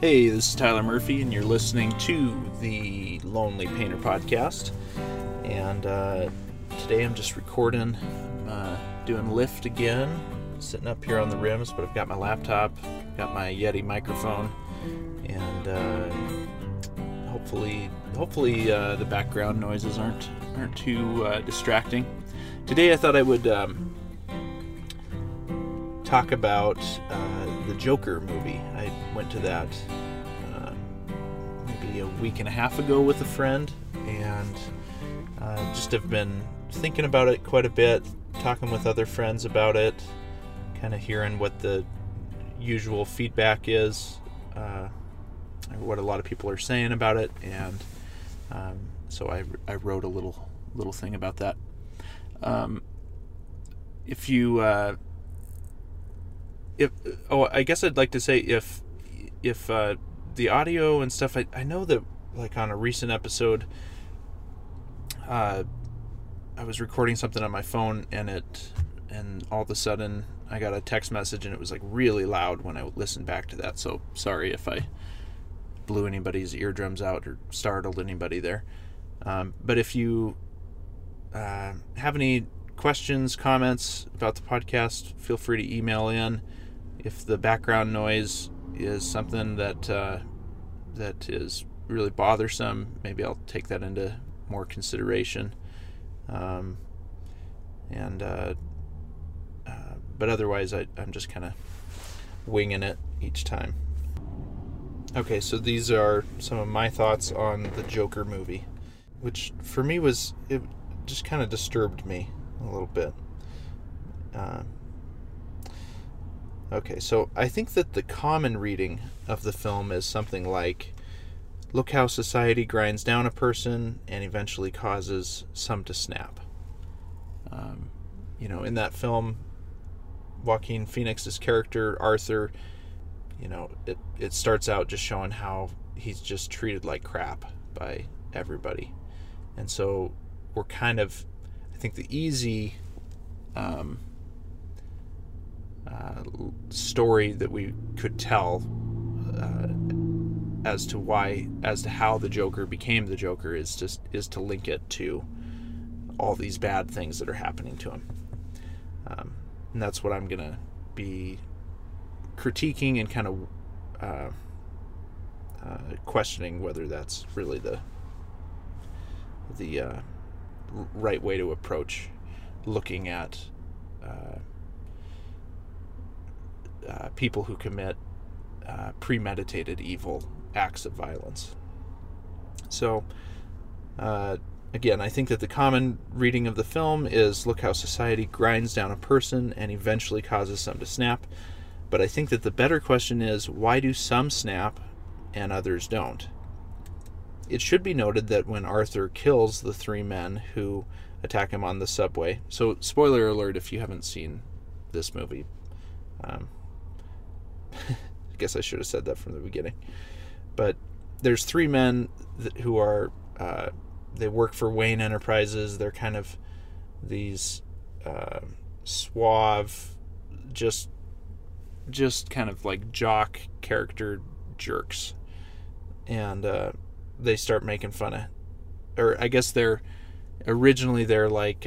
Hey, this is Tyler Murphy, and you're listening to the Lonely Painter Podcast. And today I'm just recording. I'm doing Lyft again, sitting up here on the rims, but I've got my laptop, got my Yeti microphone, and hopefully the background noises aren't too distracting. Today I thought I would talk about the Joker movie. I went to that maybe a week and a half ago with a friend, and just have been thinking about it quite a bit, talking with other friends about it, kind of hearing what the usual feedback is, what a lot of people are saying about it, and so I wrote a little thing about that. If you I guess I'd like to say if the audio and stuff, I know that, like, on a recent episode, I was recording something on my phone and all of a sudden I got a text message and it was, like, really loud when I listened back to that. So sorry if I blew anybody's eardrums out or startled anybody there. But if you have any questions, comments about the podcast, feel free to email in. If the background noise is something that is really bothersome, maybe I'll take that into more consideration. But otherwise, I'm just kind of winging it each time. Okay, so these are some of my thoughts on the Joker movie, which for me it just kind of disturbed me a little bit. Okay, so I think that the common reading of the film is something like, look how society grinds down a person and eventually causes some to snap. In that film, Joaquin Phoenix's character, Arthur, it starts out just showing how he's just treated like crap by everybody. And so we're kind of, I think, the easy story that we could tell as to how the Joker became the Joker is to link it to all these bad things that are happening to him, and that's what I'm gonna be critiquing and kind of questioning whether that's really the right way to approach looking at people who commit premeditated evil acts of violence. So, again, I think that the common reading of the film is, look how society grinds down a person and eventually causes some to snap. But I think that the better question is, why do some snap and others don't? It should be noted that when Arthur kills the three men who attack him on the subway, so spoiler alert if you haven't seen this movie, I guess I should have said that from the beginning, but there's three men who are, they work for Wayne Enterprises. They're kind of these suave, just kind of like jock character jerks, and they start making fun of, or I guess they're like,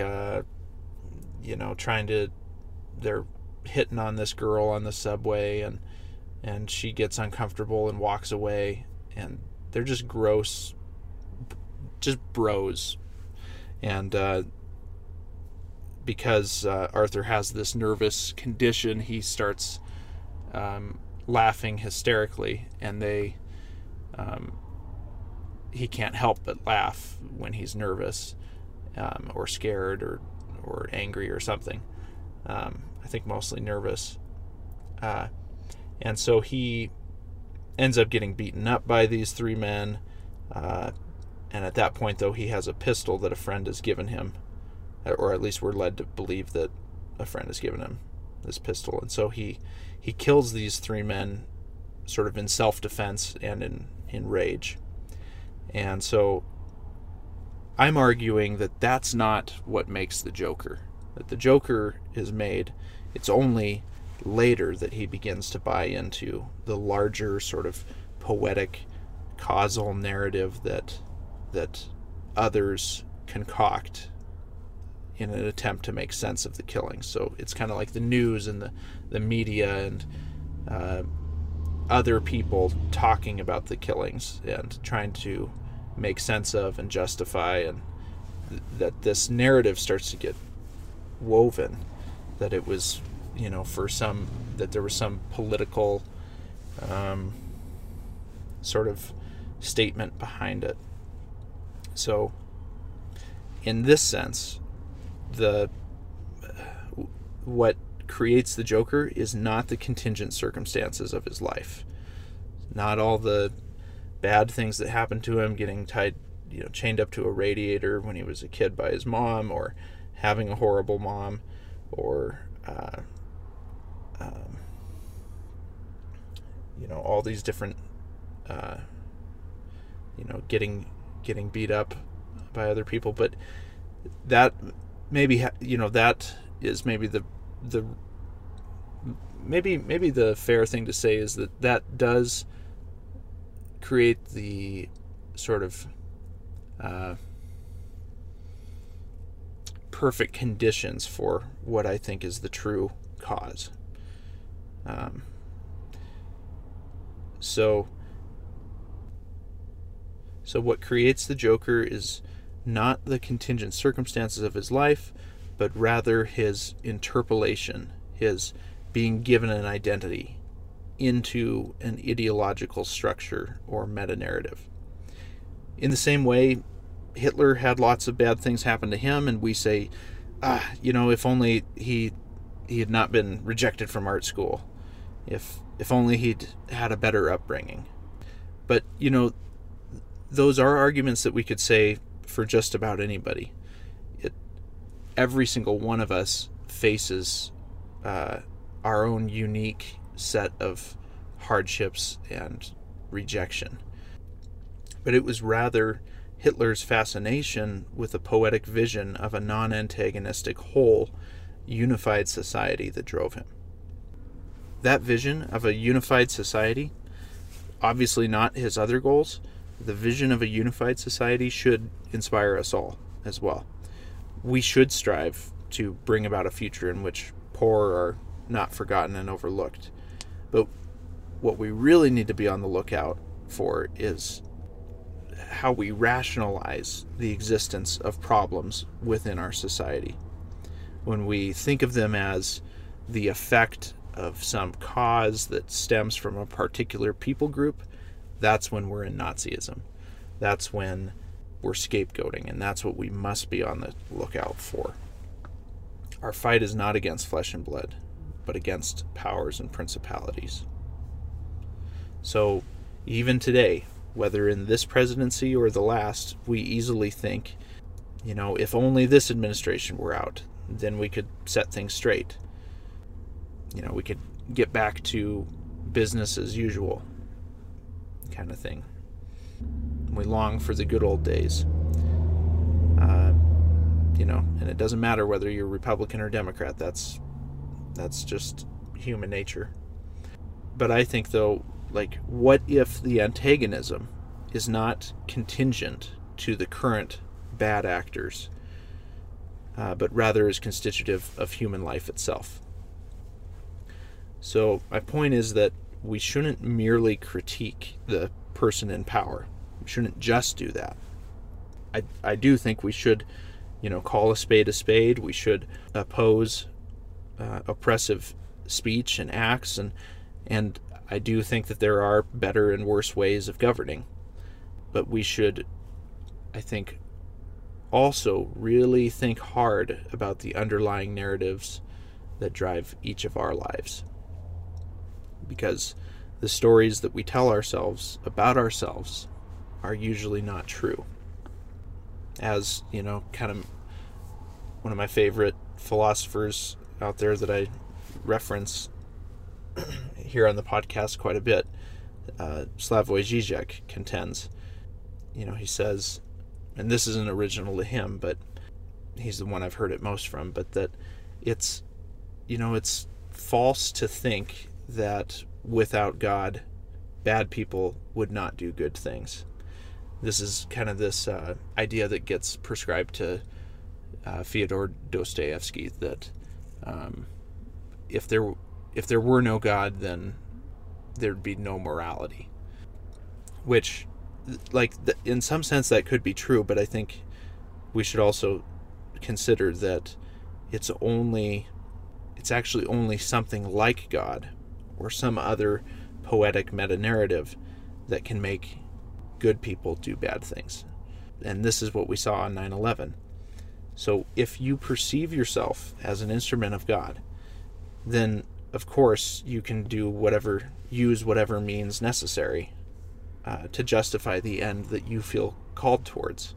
they're hitting on this girl on the subway, and she gets uncomfortable and walks away, and they're just gross, just bros. And because Arthur has this nervous condition, he starts laughing hysterically, and he can't help but laugh when he's nervous, or scared, or angry, or something. I think mostly nervous. And so he ends up getting beaten up by these three men. And at that point, though, he has a pistol that a friend has given him, or at least we're led to believe that a friend has given him this pistol. And so he kills these three men sort of in self-defense and in rage. And so I'm arguing that that's not what makes the Joker. That the Joker is made, it's only later that he begins to buy into the larger sort of poetic causal narrative that others concoct in an attempt to make sense of the killing. So it's kind of like the news and the media and other people talking about the killings and trying to make sense of and justify, and that this narrative starts to get woven, that it was, you know, for some, that there was some political sort of statement behind it. So in this sense, what creates the Joker is not the contingent circumstances of his life, not all the bad things that happened to him, getting tied, you know, chained up to a radiator when he was a kid by his mom, or having a horrible mom, or you know, all these different you know, getting beat up by other people. But that maybe, you know, that is maybe the fair thing to say is that does create the sort of perfect conditions for what I think is the true cause. So what creates the Joker is not the contingent circumstances of his life, but rather his interpolation, his being given an identity into an ideological structure or meta-narrative. In the same way, Hitler had lots of bad things happen to him, and we say, you know, if only he had not been rejected from art school, if only he'd had a better upbringing. But, you know, those are arguments that we could say for just about anybody. Every single one of us faces our own unique set of hardships and rejection. But it was rather Hitler's fascination with a poetic vision of a non-antagonistic whole, unified society that drove him. That vision of a unified society, obviously not his other goals, the vision of a unified society should inspire us all as well. We should strive to bring about a future in which poor are not forgotten and overlooked. But what we really need to be on the lookout for is how we rationalize the existence of problems within our society. When we think of them as the effect of some cause that stems from a particular people group, that's when we're in Nazism. That's when we're scapegoating, and that's what we must be on the lookout for. Our fight is not against flesh and blood, but against powers and principalities. So even today, whether in this presidency or the last, we easily think, you know, if only this administration were out, then we could set things straight. You know, we could get back to business as usual kind of thing. We long for the good old days. You know, and it doesn't matter whether you're Republican or Democrat. That's just human nature. But I think, though, like, what if the antagonism is not contingent to the current bad actors, but rather is constitutive of human life itself? So my point is that we shouldn't merely critique the person in power. We shouldn't just do that. I do think we should, you know, call a spade a spade. We should oppose oppressive speech and acts, and I do think that there are better and worse ways of governing. But we should, I think, also really think hard about the underlying narratives that drive each of our lives. Because the stories that we tell ourselves about ourselves are usually not true. As, you know, kind of one of my favorite philosophers out there that I reference here on the podcast quite a bit, Slavoj Žižek contends, you know, he says, and this isn't original to him, but he's the one I've heard it most from, but that it's, you know, it's false to think that without God bad people would not do good things. This is kind of this idea that gets prescribed to Fyodor Dostoevsky, that if there were no God, then there'd be no morality. Which, like, in some sense that could be true, but I think we should also consider that it's actually only something like God or some other poetic meta-narrative that can make good people do bad things. And this is what we saw on 9/11. So if you perceive yourself as an instrument of God, then of course you can use whatever means necessary to justify the end that you feel called towards.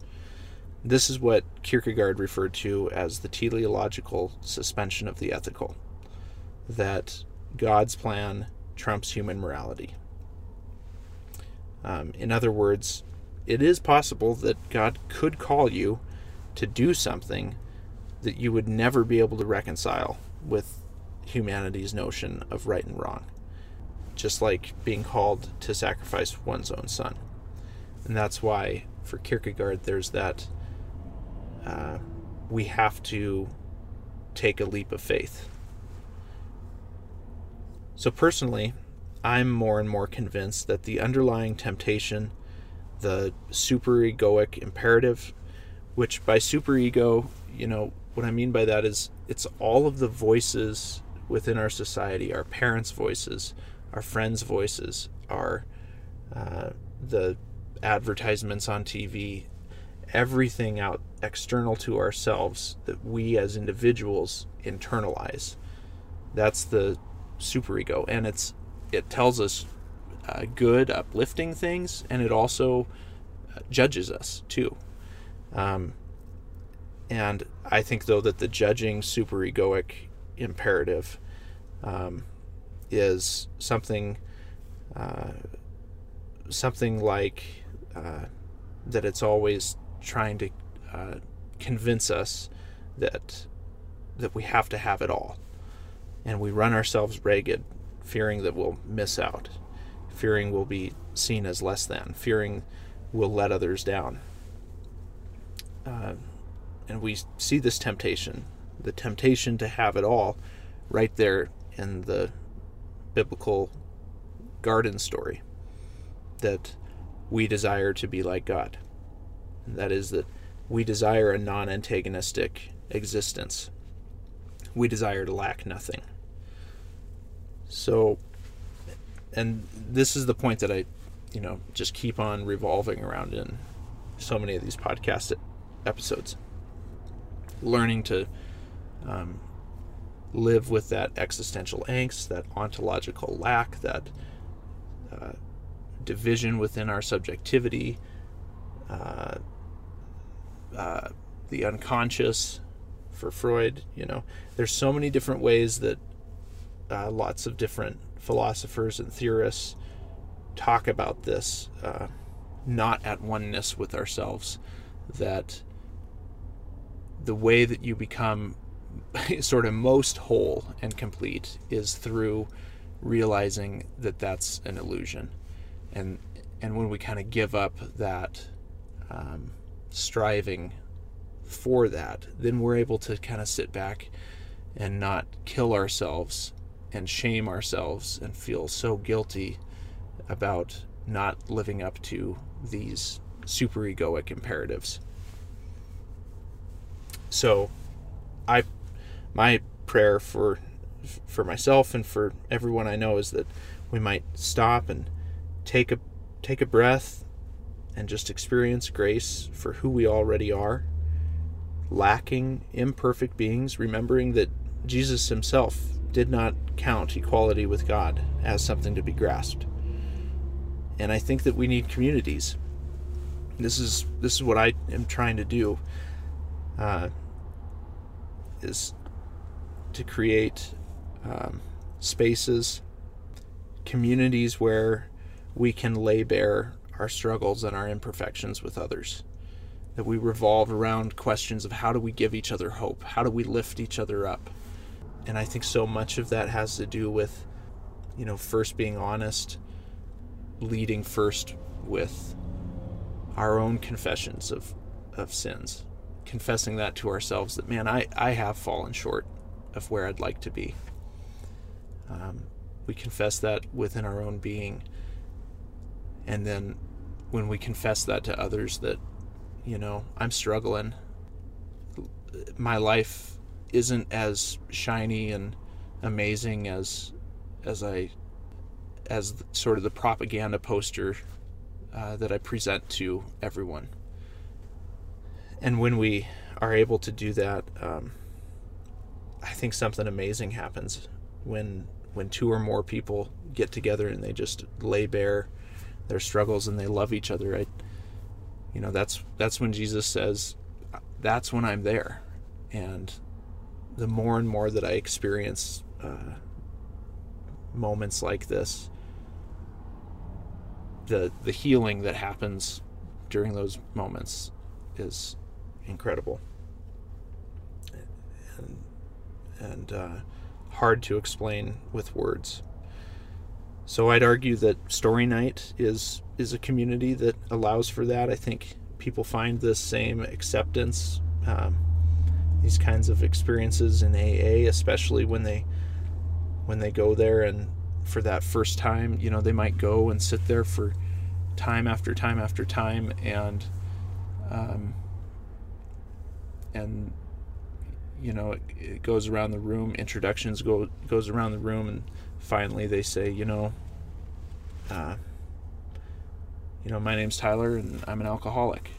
This is what Kierkegaard referred to as the teleological suspension of the ethical, that God's plan trumps human morality. In other words, it is possible that God could call you to do something that you would never be able to reconcile with humanity's notion of right and wrong, just like being called to sacrifice one's own son. And that's why, for Kierkegaard, there's that we have to take a leap of faith. So personally, I'm more and more convinced that the underlying temptation, the superegoic imperative, which by superego, what I mean by that is it's all of the voices within our society, our parents' voices, our friends' voices, our the advertisements on TV, everything out external to ourselves that we as individuals internalize. That's the superego, and it tells us good, uplifting things, and it also judges us too. And I think, though, that the judging superegoic imperative is something like that. It's always trying to convince us that we have to have it all, and we run ourselves ragged, fearing that we'll miss out, fearing we'll be seen as less than, fearing we'll let others down. And we see this temptation, the temptation to have it all, right there in the biblical garden story, that we desire to be like God. That is, that we desire a non-antagonistic existence. We desire to lack nothing. So, and this is the point that I, just keep on revolving around in so many of these podcast episodes. Learning to live with that existential angst, that ontological lack, that division within our subjectivity, the unconscious for Freud. There's so many different ways that lots of different philosophers and theorists talk about this not at oneness with ourselves, that the way that you become sort of most whole and complete is through realizing that that's an illusion. And when we kind of give up that striving for that, then we're able to kind of sit back and not kill ourselves and shame ourselves and feel so guilty about not living up to these superegoic imperatives. So my prayer for myself and for everyone I know is that we might stop and take a breath and just experience grace for who we already are, lacking, imperfect beings, remembering that Jesus himself did not count equality with God as something to be grasped. And I think that we need communities. This is what I am trying to do, is to create spaces, communities where we can lay bare our struggles and our imperfections with others, that we revolve around questions of how do we give each other hope, how do we lift each other up. And I think so much of that has to do with, first being honest, leading first with our own confessions of sins, confessing that to ourselves that, man, I have fallen short of where I'd like to be. We confess that within our own being. And then when we confess that to others that, you know, I'm struggling, my life isn't as shiny and amazing as sort of the propaganda poster that I present to everyone. And when we are able to do that, I think something amazing happens when two or more people get together and they just lay bare their struggles and they love each other. That's when Jesus says, that's when I'm there. And the more and more that I experience moments like this, the healing that happens during those moments is incredible and hard to explain with words. So I'd argue that Story Night is a community that allows for that. I think people find this same acceptance, these kinds of experiences in AA, especially when they go there and for that first time, you know, they might go and sit there for time after time after time and you know, it goes around the room, introductions goes around the room, and finally they say, you know, my name's Tyler and I'm an alcoholic.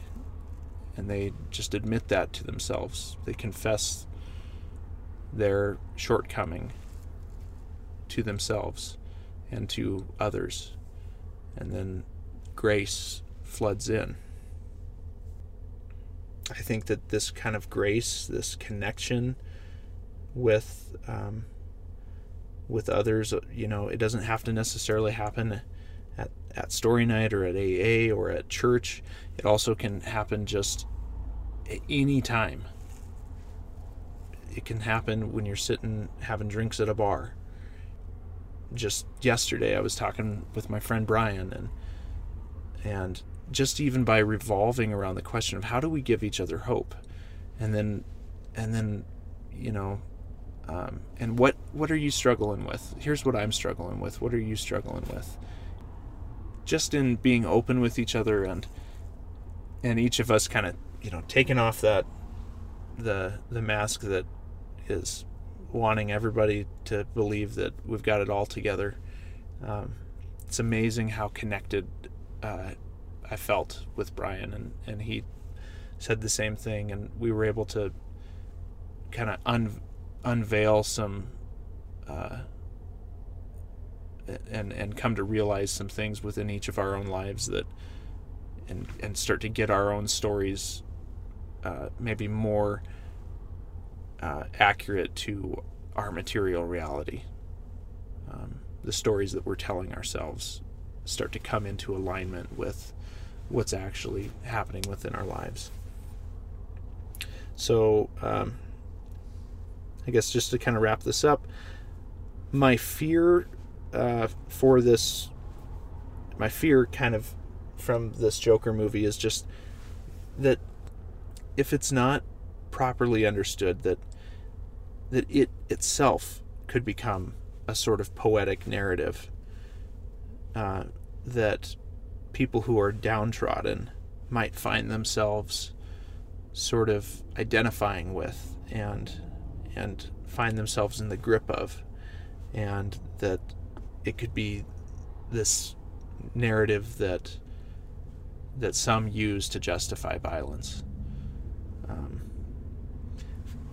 And they just admit that to themselves. They confess their shortcoming to themselves and to others. And then grace floods in. I think that this kind of grace, this connection with others, you know, it doesn't have to necessarily happen at Story Night or at AA or at church. It also can happen just at any time. It can happen when you're sitting having drinks at a bar. Just yesterday I was talking with my friend Brian and just even by revolving around the question of how do we give each other hope, and then you know, and what are you struggling with? Here's what I'm struggling with. What are you struggling with? Just in being open with each other and each of us kind of, you know, taking off that the mask that is wanting everybody to believe that we've got it all together. It's amazing how connected I felt with Brian, and he said the same thing, and we were able to kind of unveil some and come to realize some things within each of our own lives that and start to get our own stories maybe more accurate to our material reality. The stories that we're telling ourselves start to come into alignment with what's actually happening within our lives. So I guess just to kind of wrap this up, my fear kind of from this Joker movie is just that if it's not properly understood, that it itself could become a sort of poetic narrative that people who are downtrodden might find themselves sort of identifying with and find themselves in the grip of, and that it could be this narrative that some use to justify violence.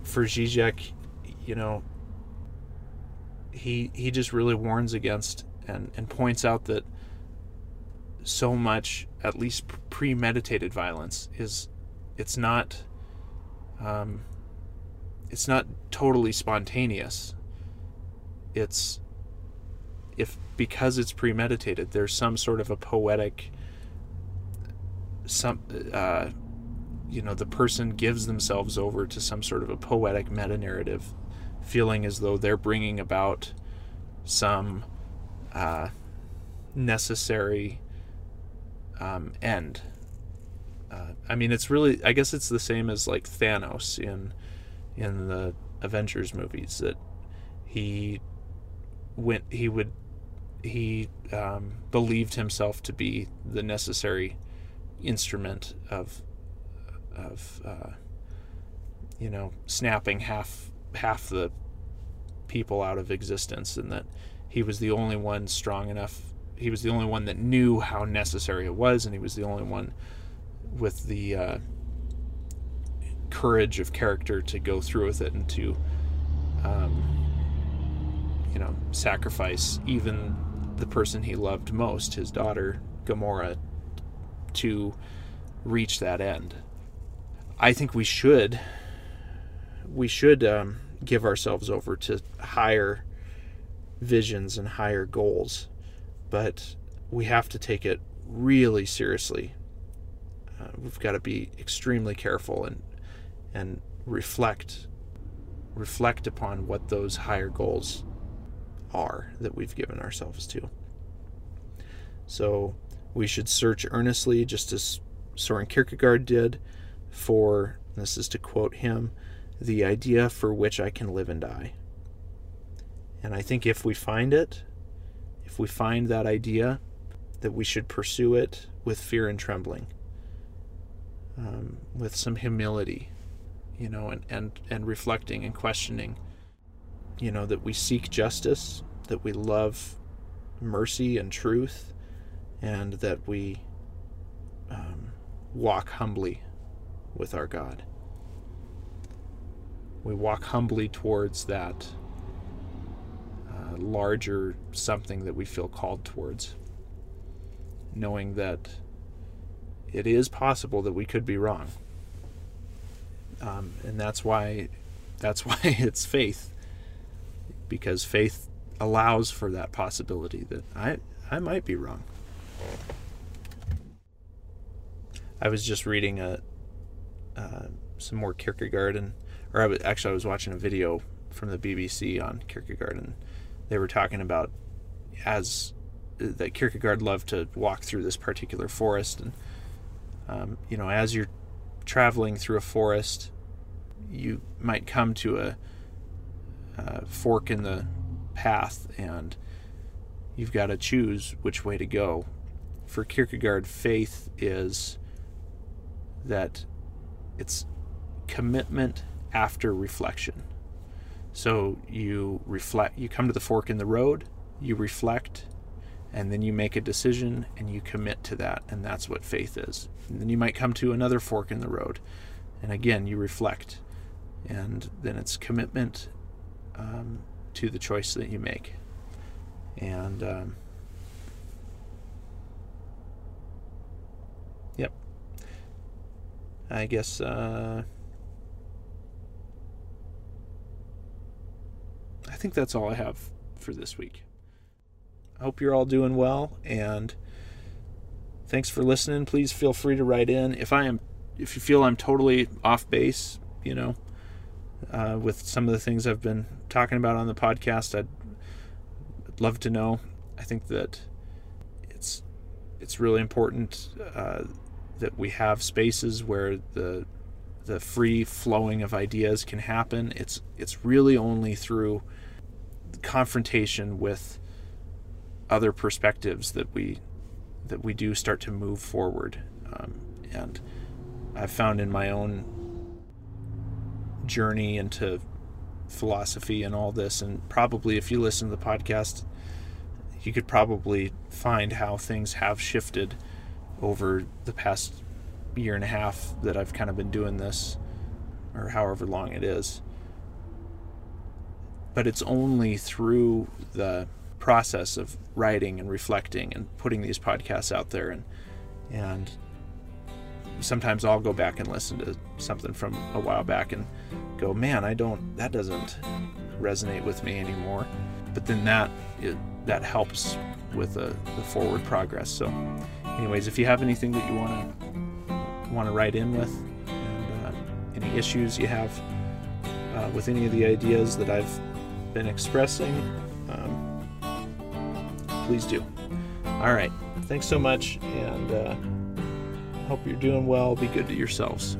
For Žižek, you know, he just really warns against and points out that so much, at least premeditated violence, it's not totally spontaneous. Because it's premeditated, there's some sort of a poetic, the person gives themselves over to some sort of a poetic meta-narrative, feeling as though they're bringing about some necessary end. I mean, it's really, I guess it's the same as like Thanos in the Avengers movies, that he believed himself to be the necessary instrument of you know, snapping half the people out of existence, and that he was the only one strong enough. He was the only one that knew how necessary it was, and he was the only one with the courage of character to go through with it and to you know, sacrifice even the person he loved most, his daughter Gamora, to reach that end. I think we should give ourselves over to higher visions and higher goals, but we have to take it really seriously. We've got to be extremely careful and reflect upon what those higher goals are that we've given ourselves to. So we should search earnestly, just as Soren Kierkegaard did, for, this is to quote him, the idea for which I can live and die. And I think if we find it, if we find that idea, that we should pursue it with fear and trembling, with some humility, you know, and reflecting and questioning, you know, that we seek justice, that we love mercy and truth, and that we walk humbly with our God. We walk humbly towards that larger something that we feel called towards, knowing that it is possible that we could be wrong. And that's why it's faith, because faith allows for that possibility that I might be wrong. I was just reading some more Kierkegaard, I was watching a video from the BBC on Kierkegaard, and they were talking about that Kierkegaard loved to walk through this particular forest, and you know, as you're traveling through a forest, you might come to a fork in the path, and you've got to choose which way to go. For Kierkegaard, faith is that it's commitment after reflection. So you reflect, you come to the fork in the road, you reflect, and then you make a decision and you commit to that, and that's what faith is. And then you might come to another fork in the road, and again you reflect, and then it's commitment to the choice that you make. And yep, I guess I think that's all I have for this week. I hope you're all doing well, and thanks for listening. Please feel free to write in if you feel I'm totally off base, you know, with some of the things I've been talking about on the podcast. I'd love to know. I think that it's really important that we have spaces where the free flowing of ideas can happen. It's really only through confrontation with other perspectives that we do start to move forward. And I've found in my own journey into philosophy and all this, and probably if you listen to the podcast, you could probably find how things have shifted over the past year and a half that I've kind of been doing this, or however long it is. But it's only through the process of writing and reflecting and putting these podcasts out there, and sometimes I'll go back and listen to something from a while back and go, man, that doesn't resonate with me anymore. But then that helps with the forward progress. So anyways, if you have anything that you want to write in with, and any issues you have with any of the ideas that I've been expressing, please do. All right. Thanks so much, and hope you're doing well. Be good to yourselves.